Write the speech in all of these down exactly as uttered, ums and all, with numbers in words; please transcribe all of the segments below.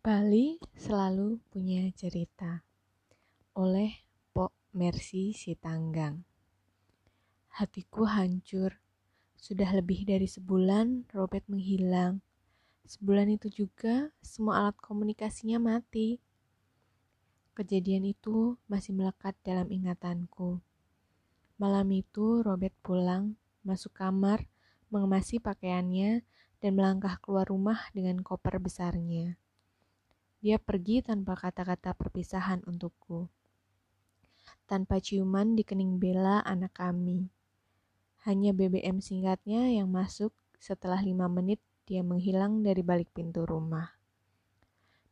Bali selalu punya cerita, oleh Po Mercy Sitanggang. Hatiku hancur. Sudah lebih dari sebulan Robert menghilang. Sebulan itu juga semua alat komunikasinya mati. Kejadian itu masih melekat dalam ingatanku. Malam itu Robert pulang, masuk kamar, mengemasi pakaiannya, dan melangkah keluar rumah dengan koper besarnya. Dia pergi tanpa kata-kata perpisahan untukku. Tanpa ciuman di kening Bella anak kami. Hanya B B M singkatnya yang masuk setelah lima menit dia menghilang dari balik pintu rumah.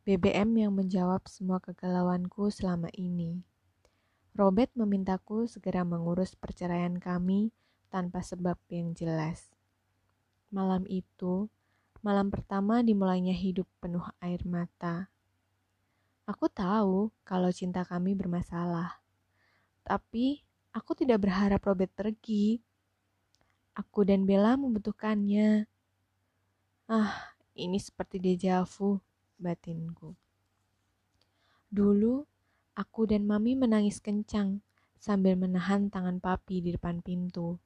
B B M yang menjawab semua kegalauanku selama ini. Robert memintaku segera mengurus perceraian kami tanpa sebab yang jelas. Malam itu, malam pertama dimulainya hidup penuh air mata. Aku tahu kalau cinta kami bermasalah. Tapi, aku tidak berharap Robert pergi. Aku dan Bella membutuhkannya. Ah, ini seperti deja vu, batinku. Dulu, aku dan Mami menangis kencang sambil menahan tangan Papi di depan pintu.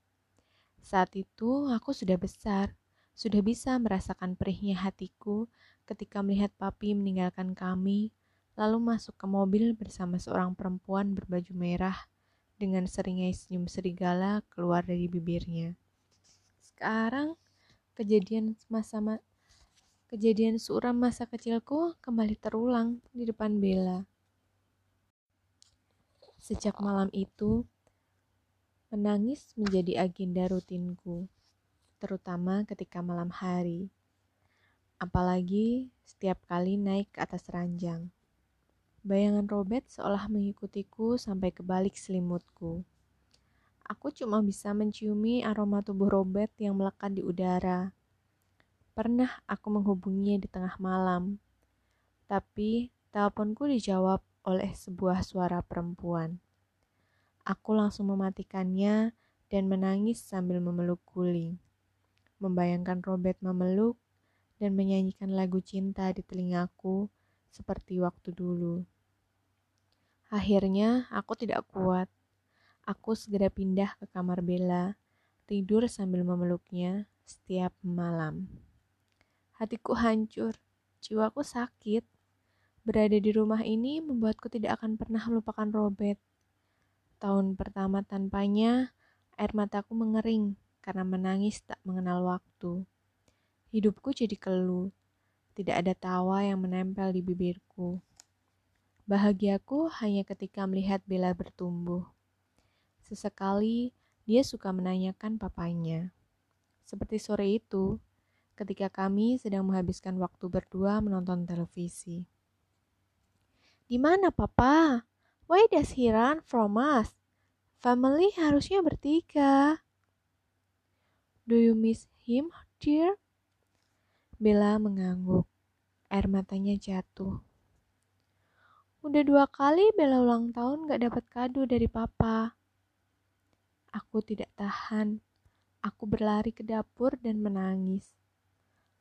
Saat itu, aku sudah besar, sudah bisa merasakan perihnya hatiku ketika melihat Papi meninggalkan kami, lalu masuk ke mobil bersama seorang perempuan berbaju merah dengan seringai senyum serigala keluar dari bibirnya. Sekarang, kejadian masa kejadian suram masa kecilku kembali terulang di depan Bella. Sejak malam itu, menangis menjadi agenda rutinku, terutama ketika malam hari. Apalagi setiap kali naik ke atas ranjang. Bayangan Robert seolah mengikutiku sampai ke balik selimutku. Aku cuma bisa menciumi aroma tubuh Robert yang melekat di udara. Pernah aku menghubunginya di tengah malam, tapi teleponku dijawab oleh sebuah suara perempuan. Aku langsung mematikannya dan menangis sambil memeluk guling. Membayangkan Robert memeluk dan menyanyikan lagu cinta di telingaku seperti waktu dulu. Akhirnya, aku tidak kuat. Aku segera pindah ke kamar Bella, tidur sambil memeluknya setiap malam. Hatiku hancur, jiwaku sakit. Berada di rumah ini membuatku tidak akan pernah melupakan Robert. Tahun pertama tanpanya, air mataku mengering karena menangis tak mengenal waktu. Hidupku jadi keluh. Tidak ada tawa yang menempel di bibirku. Bahagiaku hanya ketika melihat Bella bertumbuh. Sesekali, dia suka menanyakan papanya. Seperti sore itu, ketika kami sedang menghabiskan waktu berdua menonton televisi. "Di mana, Papa? Why does he run from us? Family harusnya bertiga. Do you miss him, dear?" Bella mengangguk. Air matanya jatuh. "Udah dua kali Bella ulang tahun gak dapat kado dari Papa." Aku tidak tahan. Aku berlari ke dapur dan menangis.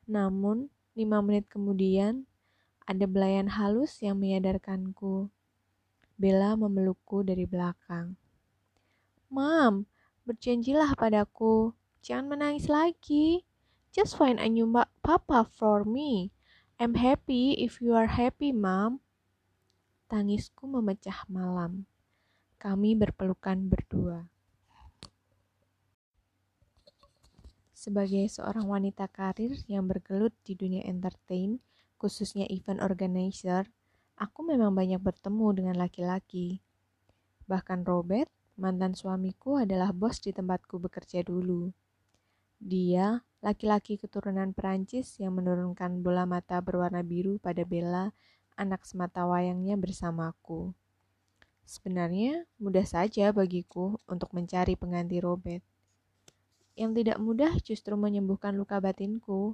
Namun, lima menit kemudian, ada belayan halus yang menyadarkanku. Bella memelukku dari belakang. "Mam, berjanjilah padaku. Jangan menangis lagi. Just find a new papa for me. I'm happy if you are happy, Mom." Tangisku memecah malam. Kami berpelukan berdua. Sebagai seorang wanita karir yang bergelut di dunia entertain, khususnya event organizer, aku memang banyak bertemu dengan laki-laki. Bahkan Robert, mantan suamiku, adalah bos di tempatku bekerja dulu. Dia, laki-laki keturunan Perancis yang menurunkan bola mata berwarna biru pada Bella, anak semata wayangnya bersamaku. Sebenarnya mudah saja bagiku untuk mencari pengganti Robert. Yang tidak mudah justru menyembuhkan luka batinku,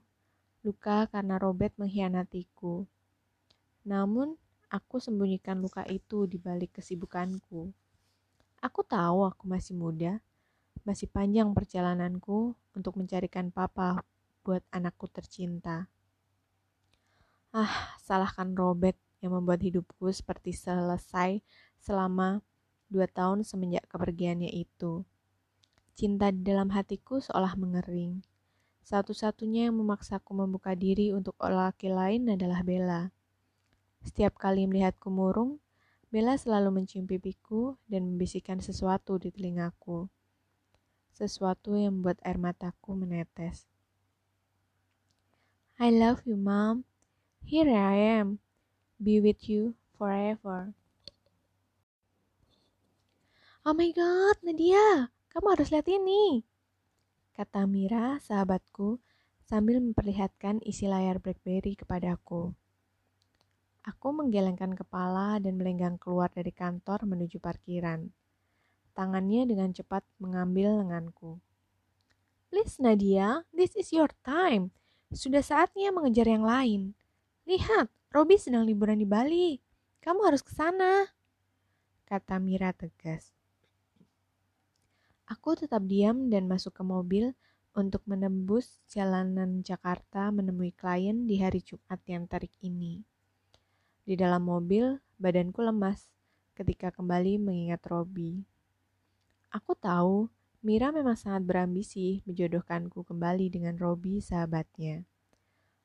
luka karena Robert mengkhianatiku. Namun, aku sembunyikan luka itu di balik kesibukanku. Aku tahu aku masih muda. Masih panjang perjalananku untuk mencarikan papa buat anakku tercinta. Ah, salahkan Robert yang membuat hidupku seperti selesai selama dua tahun semenjak kepergiannya itu. Cinta di dalam hatiku seolah mengering. Satu-satunya yang memaksaku membuka diri untuk laki lain adalah Bella. Setiap kali melihatku murung, Bella selalu mencium pipiku dan membisikkan sesuatu di telingaku. Sesuatu yang membuat air mataku menetes. I love you, Mom. Here I am. Be with you forever. Oh my God, Nadia, kamu harus lihat ini, kata Mira, sahabatku, sambil memperlihatkan isi layar BlackBerry kepadaku. Aku menggelengkan kepala dan melenggang keluar dari kantor menuju parkiran. Tangannya dengan cepat mengambil lenganku. Please, Nadia, this is your time. Sudah saatnya mengejar yang lain. Lihat, Robby sedang liburan di Bali. Kamu harus ke sana, kata Mira tegas. Aku tetap diam dan masuk ke mobil untuk menembus jalanan Jakarta menemui klien di hari Jumat yang terik ini. Di dalam mobil, badanku lemas ketika kembali mengingat Robby. Aku tahu Mira memang sangat berambisi menjodohkanku kembali dengan Robby, sahabatnya.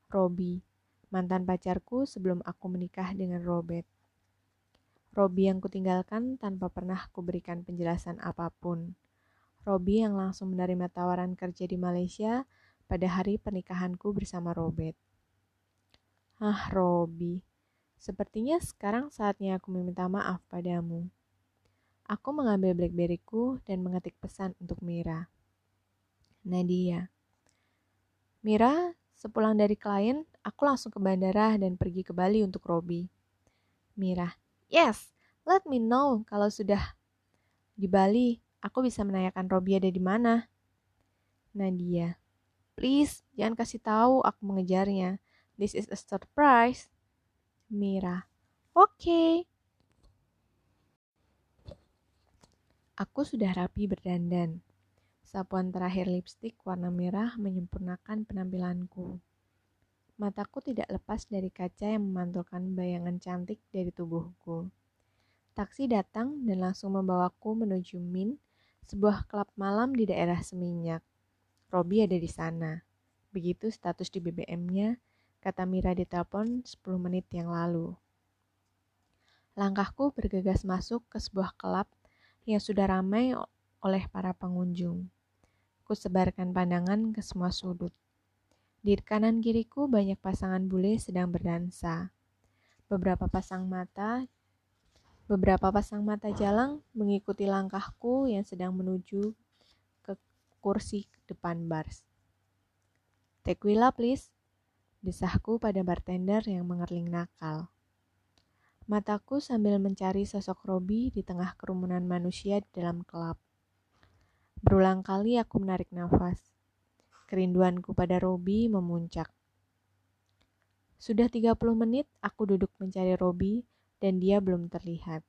Robby, mantan pacarku sebelum aku menikah dengan Robert. Robby yang kutinggalkan tanpa pernah kuberikan penjelasan apapun. Robby yang langsung menerima tawaran kerja di Malaysia pada hari pernikahanku bersama Robert. Ah, Robby, sepertinya sekarang saatnya aku meminta maaf padamu. Aku mengambil BlackBerryku dan mengetik pesan untuk Mira. Nadia. Mira, sepulang dari klien, aku langsung ke bandara dan pergi ke Bali untuk Robby. Mira, yes, let me know kalau sudah di Bali. Aku bisa menanyakan Robby ada di mana. Nadia, please jangan kasih tahu aku mengejarnya. This is a surprise. Mira, oke. Okay. Aku sudah rapi berdandan. Sapuan terakhir lipstik warna merah menyempurnakan penampilanku. Mataku tidak lepas dari kaca yang memantulkan bayangan cantik dari tubuhku. Taksi datang dan langsung membawaku menuju Min, sebuah klub malam di daerah Seminyak. Robby ada di sana. Begitu status di B B M-nya, kata Mira di telepon sepuluh menit yang lalu. Langkahku bergegas masuk ke sebuah klub yang sudah ramai oleh para pengunjung. Kusebarkan pandangan ke semua sudut. Di kanan kiriku banyak pasangan bule sedang berdansa. Beberapa pasang mata Beberapa pasang mata jalang mengikuti langkahku yang sedang menuju ke kursi depan bars. Tequila please, desahku pada bartender yang mengerling nakal. Mataku sambil mencari sosok Robby di tengah kerumunan manusia di dalam klub. Berulang kali aku menarik nafas. Kerinduanku pada Robby memuncak. Sudah tiga puluh menit aku duduk mencari Robby, dan dia belum terlihat.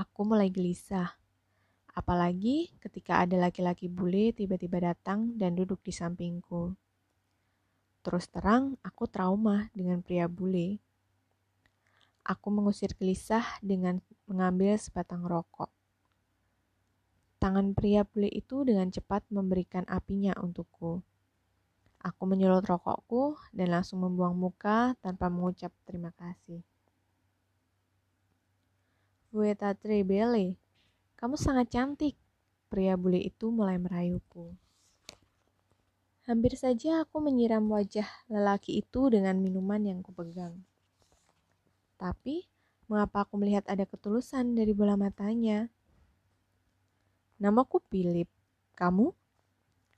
Aku mulai gelisah. Apalagi ketika ada laki-laki bule tiba-tiba datang dan duduk di sampingku. Terus terang, aku trauma dengan pria bule. Aku mengusir gelisah dengan mengambil sebatang rokok. Tangan pria bule itu dengan cepat memberikan apinya untukku. Aku menyulut rokokku dan langsung membuang muka tanpa mengucap terima kasih. Bueta Trebele, kamu sangat cantik. Pria bule itu mulai merayuku. Hampir saja aku menyiram wajah lelaki itu dengan minuman yang kupegang. Tapi, mengapa aku melihat ada ketulusan dari bola matanya? Namaku Philip. Kamu?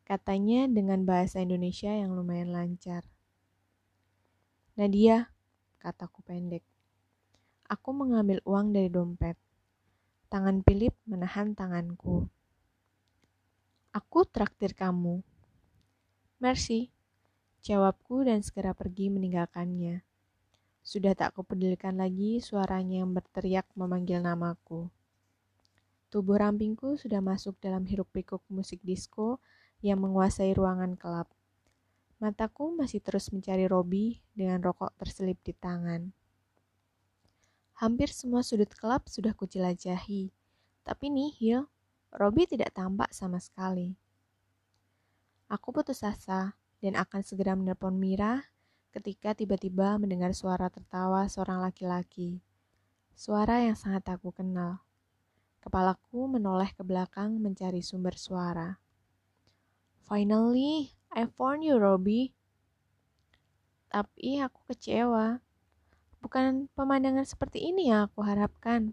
Katanya dengan bahasa Indonesia yang lumayan lancar. Nadia, kataku pendek. Aku mengambil uang dari dompet. Tangan Philip menahan tanganku. Aku traktir kamu. Mercy, jawabku dan segera pergi meninggalkannya. Sudah tak kupedulikan lagi suaranya yang berteriak memanggil namaku. Tubuh rampingku sudah masuk dalam hiruk pikuk musik disco yang menguasai ruangan kelab. Mataku masih terus mencari Robi dengan rokok terselip di tangan. Hampir semua sudut kelab sudah kujelajahi, tapi nihil, Robi tidak tampak sama sekali. Aku putus asa dan akan segera menelpon Mira ketika tiba-tiba mendengar suara tertawa seorang laki-laki. Suara yang sangat aku kenal. Kepalaku menoleh ke belakang mencari sumber suara. Finally, I found you, Robi. Tapi aku kecewa. Bukan pemandangan seperti ini yang aku harapkan.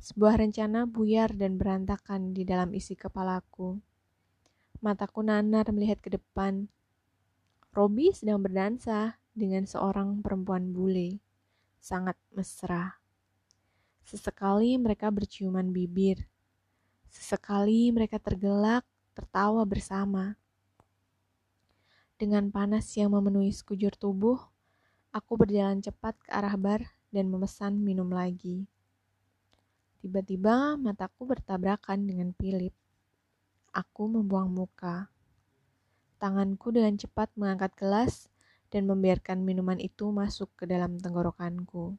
Sebuah rencana buyar dan berantakan di dalam isi kepalaku. Mataku nanar melihat ke depan. Robi sedang berdansa dengan seorang perempuan bule. Sangat mesra. Sesekali mereka berciuman bibir. Sesekali mereka tergelak, tertawa bersama. Dengan panas yang memenuhi sekujur tubuh, aku berjalan cepat ke arah bar dan memesan minum lagi. Tiba-tiba mataku bertabrakan dengan Philip. Aku membuang muka. Tanganku dengan cepat mengangkat gelas dan membiarkan minuman itu masuk ke dalam tenggorokanku.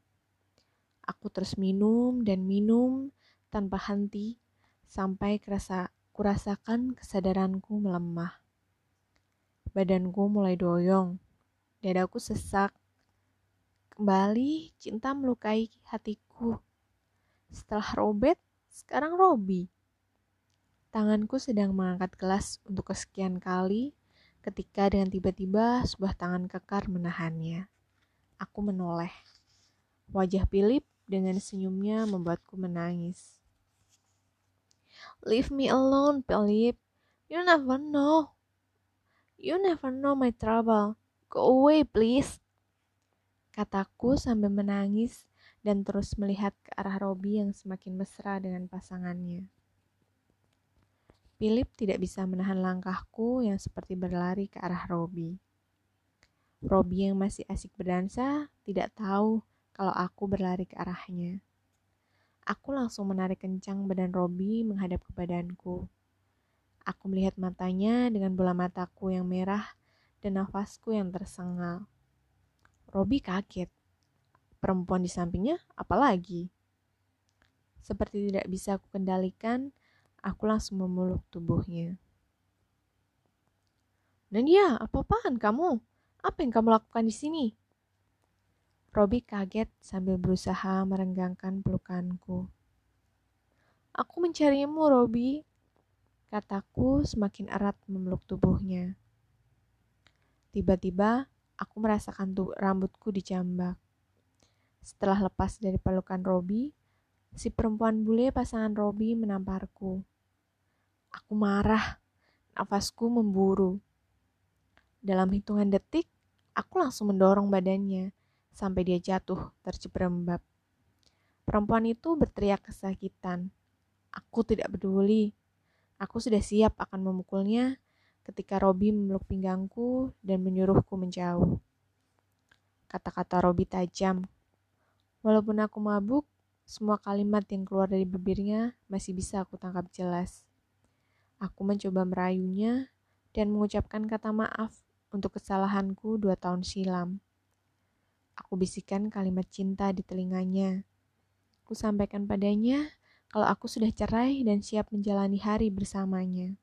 Aku terus minum dan minum tanpa henti sampai kerasa, kurasakan kesadaranku melemah. Badanku mulai doyong. Dadaku sesak. Kembali cinta melukai hatiku. Setelah Robert, sekarang Robi. Tanganku sedang mengangkat gelas untuk kesekian kali ketika dengan tiba-tiba sebuah tangan kekar menahannya. Aku menoleh. Wajah Philip dengan senyumnya membuatku menangis. Leave me alone, Philip. You never know. You never know my trouble. Go away, please. Kataku sambil menangis dan terus melihat ke arah Robi yang semakin mesra dengan pasangannya. Philip tidak bisa menahan langkahku yang seperti berlari ke arah Robi. Robi yang masih asik berdansa tidak tahu kalau aku berlari ke arahnya. Aku langsung menarik kencang badan Robi menghadap ke badanku. Aku melihat matanya dengan bola mataku yang merah dan nafasku yang tersengal. Robi kaget. Perempuan di sampingnya apalagi? Seperti tidak bisa aku kendalikan, aku langsung memeluk tubuhnya. Nadia, apa-apaan kamu? Apa yang kamu lakukan di sini? Robi kaget sambil berusaha merenggangkan pelukanku. Aku mencarimu, Robi. Kataku semakin erat memeluk tubuhnya. Tiba-tiba, aku merasakan rambutku dijambak. Setelah lepas dari pelukan Robi, si perempuan bule pasangan Robi menamparku. Aku marah, nafasku memburu. Dalam hitungan detik, aku langsung mendorong badannya sampai dia jatuh terjebrembab. Perempuan itu berteriak kesakitan. Aku tidak peduli. Aku sudah siap akan memukulnya ketika Robi memeluk pinggangku dan menyuruhku menjauh. Kata-kata Robi tajam. Walaupun aku mabuk, semua kalimat yang keluar dari bibirnya masih bisa aku tangkap jelas. Aku mencoba merayunya dan mengucapkan kata maaf untuk kesalahanku dua tahun silam. Aku bisikan kalimat cinta di telinganya. Aku sampaikan padanya kalau aku sudah cerai dan siap menjalani hari bersamanya.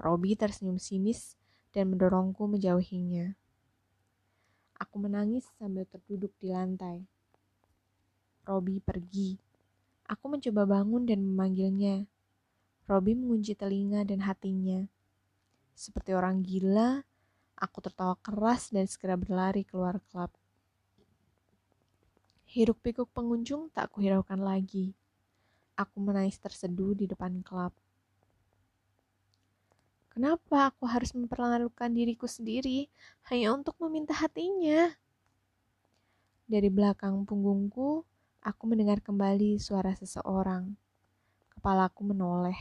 Robi tersenyum sinis dan mendorongku menjauhinya. Aku menangis sambil terduduk di lantai. Robi pergi. Aku mencoba bangun dan memanggilnya. Robi mengunci telinga dan hatinya. Seperti orang gila, aku tertawa keras dan segera berlari keluar klub. Hiruk-pikuk pengunjung tak kuhiraukan lagi. Aku menangis terseduh di depan klub. Kenapa aku harus memperlakukan diriku sendiri hanya untuk meminta hatinya? Dari belakang punggungku, aku mendengar kembali suara seseorang. Kepalaku menoleh.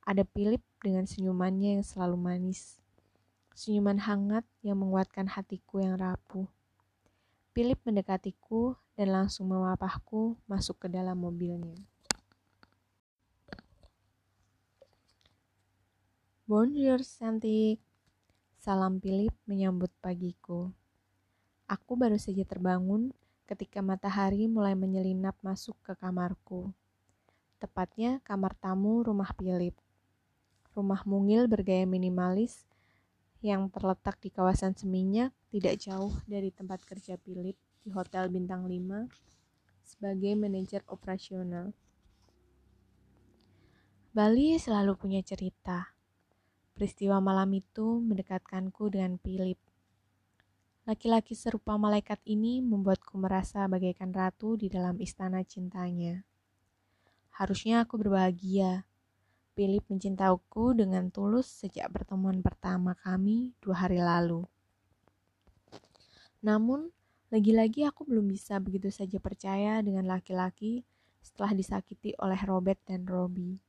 Ada Philip dengan senyumannya yang selalu manis. Senyuman hangat yang menguatkan hatiku yang rapuh. Philip mendekatiku dan langsung memapahku masuk ke dalam mobilnya. Bonjour, cantik. Salam Philip menyambut pagiku. Aku baru saja terbangun ketika matahari mulai menyelinap masuk ke kamarku. Tepatnya kamar tamu rumah Philip. Rumah mungil bergaya minimalis yang terletak di kawasan Seminyak tidak jauh dari tempat kerja Philip di Hotel Bintang lima sebagai manajer operasional. Bali selalu punya cerita. Peristiwa malam itu mendekatkanku dengan Philip. Laki-laki serupa malaikat ini membuatku merasa bagaikan ratu di dalam istana cintanya. Harusnya aku berbahagia. Philip mencintaiku dengan tulus sejak pertemuan pertama kami dua hari lalu. Namun, lagi-lagi aku belum bisa begitu saja percaya dengan laki-laki setelah disakiti oleh Robert dan Robbie.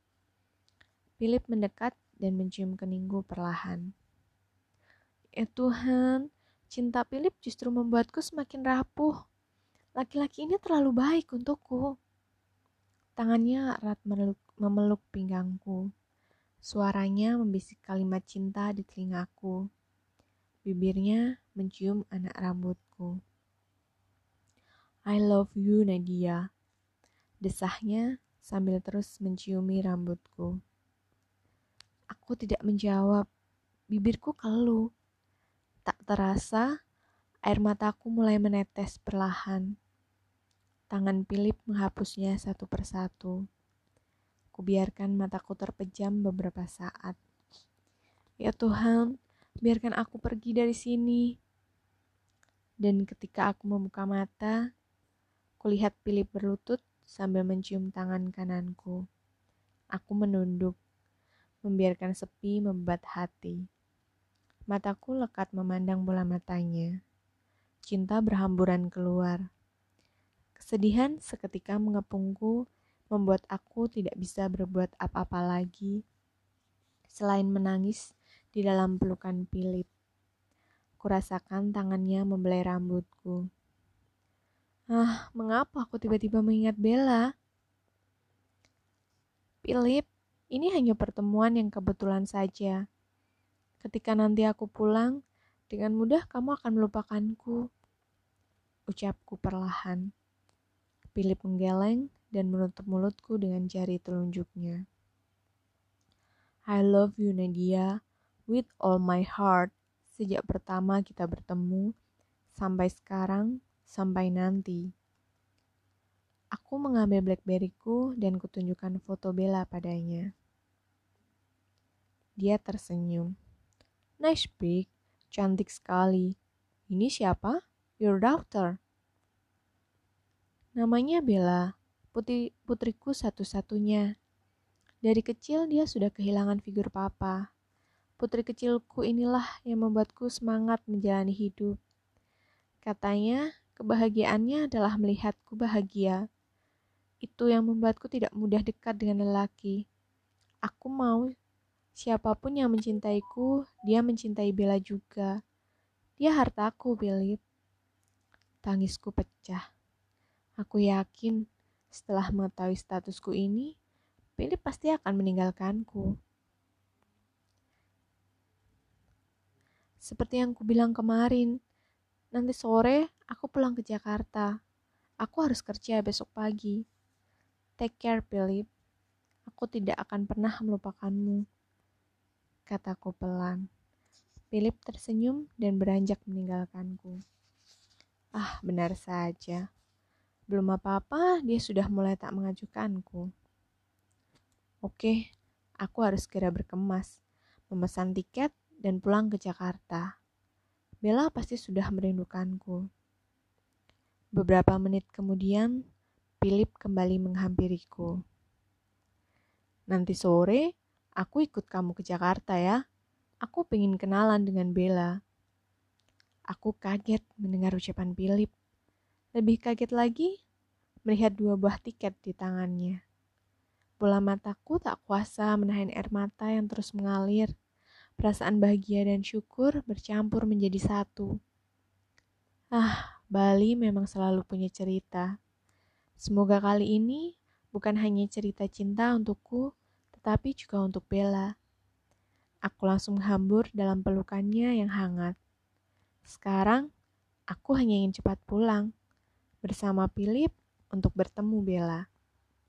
Philip mendekat dan mencium keningku perlahan. Ya Tuhan, cinta Philip justru membuatku semakin rapuh. Laki-laki ini terlalu baik untukku. Tangannya erat meluk, memeluk pinggangku. Suaranya membisik kalimat cinta di telingaku. Bibirnya mencium anak rambutku. I love you, Nadia. Desahnya sambil terus menciumi rambutku. Aku tidak menjawab. Bibirku keluh. Tak terasa, air mataku mulai menetes perlahan. Tangan Philip menghapusnya satu persatu. Kubiarkan mataku terpejam beberapa saat. Ya Tuhan, biarkan aku pergi dari sini. Dan ketika aku membuka mata, kulihat Philip berlutut sambil mencium tangan kananku. Aku menunduk, membiarkan sepi membebat hati. Mataku lekat memandang bola matanya. Cinta berhamburan keluar. Kesedihan seketika mengepungku, membuat aku tidak bisa berbuat apa-apa lagi selain menangis di dalam pelukan Philip. Kurasakan tangannya membelai rambutku. Ah, mengapa aku tiba-tiba mengingat Bella? Philip, ini hanya pertemuan yang kebetulan saja. Ketika nanti aku pulang, dengan mudah kamu akan melupakanku. Ucapku perlahan. Philip menggeleng dan menutup mulutku dengan jari telunjuknya. I love you, Nadia, with all my heart. Sejak pertama kita bertemu, sampai sekarang, sampai nanti. Aku mengambil BlackBerryku dan kutunjukkan foto Bella padanya. Dia tersenyum. Nice pic, cantik sekali. Ini siapa? Your daughter. Namanya Bella, putri, putriku satu-satunya. Dari kecil dia sudah kehilangan figur papa. Putri kecilku inilah yang membuatku semangat menjalani hidup. Katanya, kebahagiaannya adalah melihatku bahagia. Itu yang membuatku tidak mudah dekat dengan lelaki. Aku mau siapapun yang mencintaiku, dia mencintai Bella juga. Dia hartaku, Philip. Tangisku pecah. Aku yakin setelah mengetahui statusku ini, Philip pasti akan meninggalkanku. Seperti yang kubilang kemarin, nanti sore aku pulang ke Jakarta. Aku harus kerja besok pagi. Take care, Philip. Aku tidak akan pernah melupakanmu, kataku pelan. Philip tersenyum dan beranjak meninggalkanku. Ah, benar saja. Belum apa-apa, dia sudah mulai tak mengajukanku. Oke, aku harus segera berkemas, memesan tiket, dan pulang ke Jakarta. Bella pasti sudah merindukanku. Beberapa menit kemudian, Philip kembali menghampiriku. Nanti sore, aku ikut kamu ke Jakarta ya. Aku pengen kenalan dengan Bella. Aku kaget mendengar ucapan Philip. Lebih kaget lagi melihat dua buah tiket di tangannya. Bola mataku tak kuasa menahan air mata yang terus mengalir. Perasaan bahagia dan syukur bercampur menjadi satu. Ah, Bali memang selalu punya cerita. Semoga kali ini bukan hanya cerita cinta untukku, tetapi juga untuk Bella. Aku langsung hambur dalam pelukannya yang hangat. Sekarang, aku hanya ingin cepat pulang bersama Philip untuk bertemu Bella.